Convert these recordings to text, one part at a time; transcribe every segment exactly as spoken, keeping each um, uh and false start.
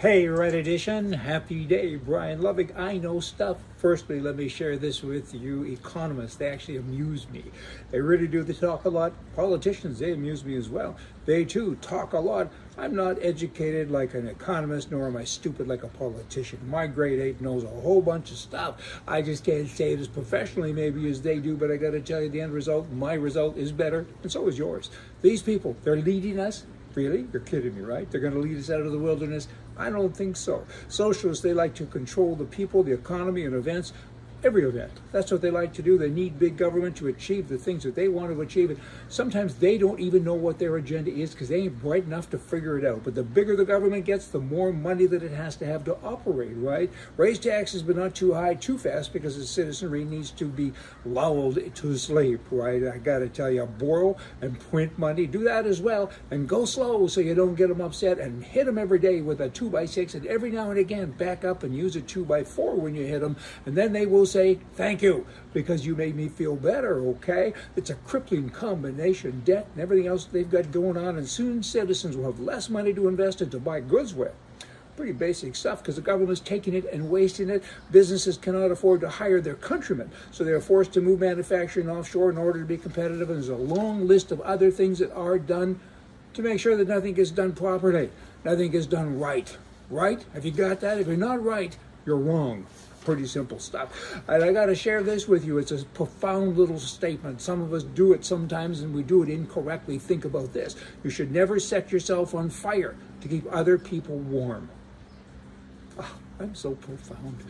Hey Red Edition, happy day, Brian Lovick. I know stuff. Firstly, let me share this with you economists. They actually amuse me. They really do. They talk a lot. Politicians, they amuse me as well. They too talk a lot. I'm not educated like an economist, nor am I stupid like a politician. My grade eight knows a whole bunch of stuff. I just can't say it as professionally maybe as they do, but I gotta tell you the end result, my result is better, and so is yours. These people, they're leading us. Really? You're kidding me, right? They're going to lead us out of the wilderness? I don't think so. Socialists, they like to control the people, the economy, and events. Every event. That's what they like to do. They need big government to achieve the things that they want to achieve. And sometimes they don't even know what their agenda is because they ain't bright enough to figure it out. But the bigger the government gets, the more money that it has to have to operate, right? Raise taxes, but not too high, too fast, because the citizenry needs to be lulled to sleep, right? I got to tell you, borrow and print money. Do that as well. And go slow so you don't get them upset, and hit them every day with a two by six, and every now and again back up and use a two by four when you hit them. And then they will say thank you because you made me feel better, okay? It's a crippling combination, debt and everything else they've got going on, and soon citizens will have less money to invest and to buy goods with. Pretty basic stuff, because the government's taking it and wasting it. Businesses cannot afford to hire their countrymen, so they're forced to move manufacturing offshore in order to be competitive, and there's a long list of other things that are done to make sure that nothing is done properly, nothing is done right. Right? Have you got that? If you're not right, you're wrong. Pretty simple stuff. And I got to share this with you. It's a profound little statement. Some of us do it sometimes, and we do it incorrectly. Think about this. You should never set yourself on fire to keep other people warm. Oh, I'm so profound.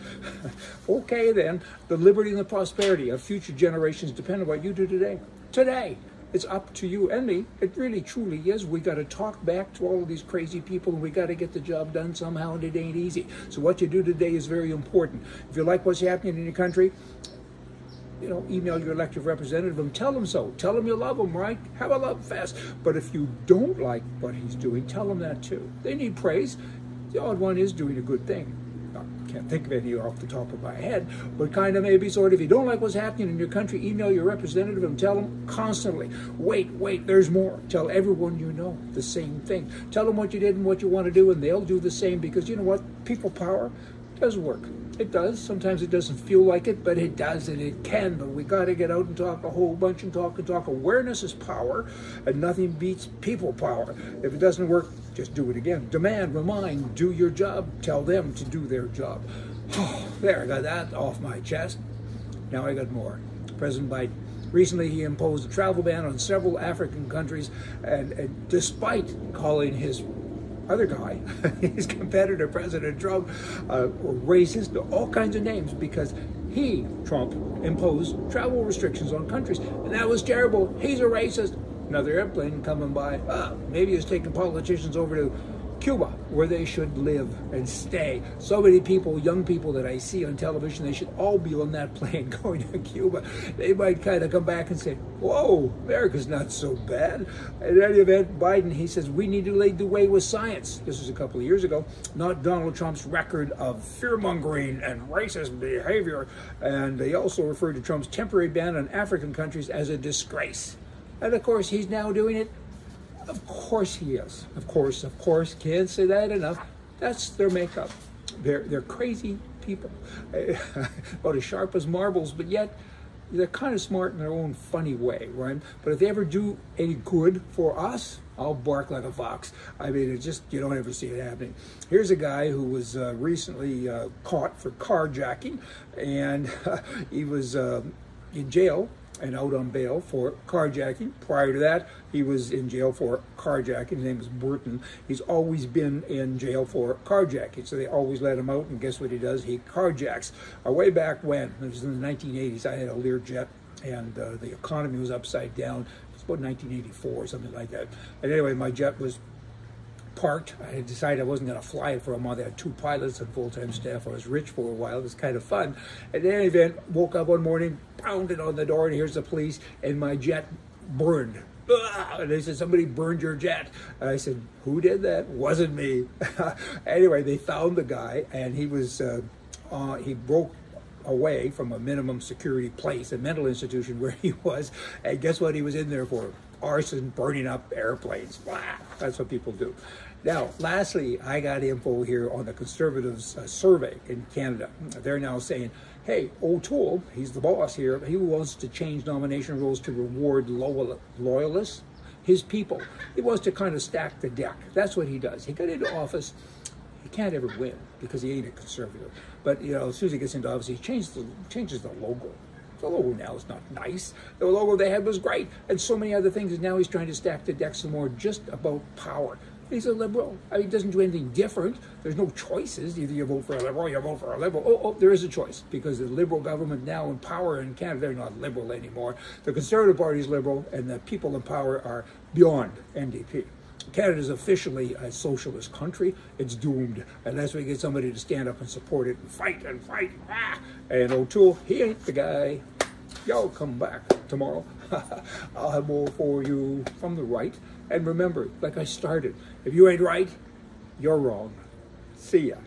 Okay, then. The liberty and the prosperity of future generations depend on what you do today. Today. It's up to you and me. It really, truly is. We got to talk back to all of these crazy people, and we got to get the job done somehow, and it ain't easy. So what you do today is very important. If you like what's happening in your country, you know, email your elected representative and tell them so. Tell them you love them, right? Have a love fest. But if you don't like what he's doing, tell them that too. They need praise. The odd one is doing a good thing. Can't think of any off the top of my head, but kind of maybe sort of. If you don't like what's happening in your country, email your representative and tell them constantly, wait, wait, there's more. Tell everyone you know the same thing. Tell them what you did and what you want to do, and they'll do the same, because you know what? People power does work. It does. Sometimes it doesn't feel like it, but it does, and it can. But we got to get out and talk a whole bunch and talk and talk. Awareness is power, and nothing beats people power. If it doesn't work, just do it again. Demand, remind, do your job. Tell them to do their job. Oh, there, I got that off my chest. Now I got more. President Biden. Recently, he imposed a travel ban on several African countries, and, and despite calling his other guy, his competitor, President Trump, uh, racist, all kinds of names, because he, Trump, imposed travel restrictions on countries. And that was terrible. He's a racist. Another airplane coming by. Uh, maybe he's taking politicians over to Cuba, where they should live and stay. So many people, young people that I see on television, they should all be on that plane going to Cuba. They might kind of come back and say, whoa, America's not so bad. In any event, Biden, he says, we need to lead the way with science. This was a couple of years ago, not Donald Trump's record of fear-mongering and racist behavior. And they also referred to Trump's temporary ban on African countries as a disgrace. And of course, he's now doing it. Of course he is. Of course, of course, can't say that enough. That's their makeup. They're, they're crazy people. About as sharp as marbles, but yet they're kind of smart in their own funny way, right? But if they ever do any good for us, I'll bark like a fox. I mean, it just, you don't ever see it happening. Here's a guy who was uh, recently uh, caught for carjacking, and uh, he was uh, in jail and out on bail for carjacking. Prior to that, he was in jail for carjacking. His name is Burton. He's always been in jail for carjacking, so they always let him out, and guess what he does? He carjacks. Uh, way back when, it was in the nineteen eighties, I had a Learjet, and uh, the economy was upside down. It's about nineteen eighty-four or something like that. And anyway, my jet was parked. I had decided I wasn't going to fly it for a month. I had two pilots and full-time staff. I was rich for a while. It was kind of fun. At any event, woke up one morning, pounded on the door, and here's the police, and my jet burned. And they said, somebody burned your jet. And I said, who did that? Wasn't me. Anyway, they found the guy, and he was, uh, uh, he broke away from a minimum security place, a mental institution where he was, and guess what he was in there for? Arson, burning up airplanes. Blah. That's what people do. Now, lastly, I got info here on the Conservatives' uh, survey in Canada. They're now saying, hey, O'Toole, he's the boss here, he wants to change nomination rules to reward loyal loyalists, his people. He wants to kind of stack the deck. That's what he does. He got into office. He can't ever win because he ain't a conservative. But, you know, as soon as he gets into office, he changes the, changes the logo. The logo now is not nice. The logo they had was great. And so many other things. And now he's trying to stack the deck some more just about power. He's a liberal. I mean, he doesn't do anything different. There's no choices. Either you vote for a liberal or you vote for a liberal. Oh, oh, there is a choice because the liberal government now in power in Canada, they're not liberal anymore. The Conservative Party is liberal and the people in power are beyond N D P. Canada's officially a socialist country. It's doomed unless we get somebody to stand up and support it and fight and fight. Ah! And O'Toole, he ain't the guy. Y'all come back tomorrow. I'll have more for you from the right. And remember, like I started, if you ain't right, you're wrong. See ya.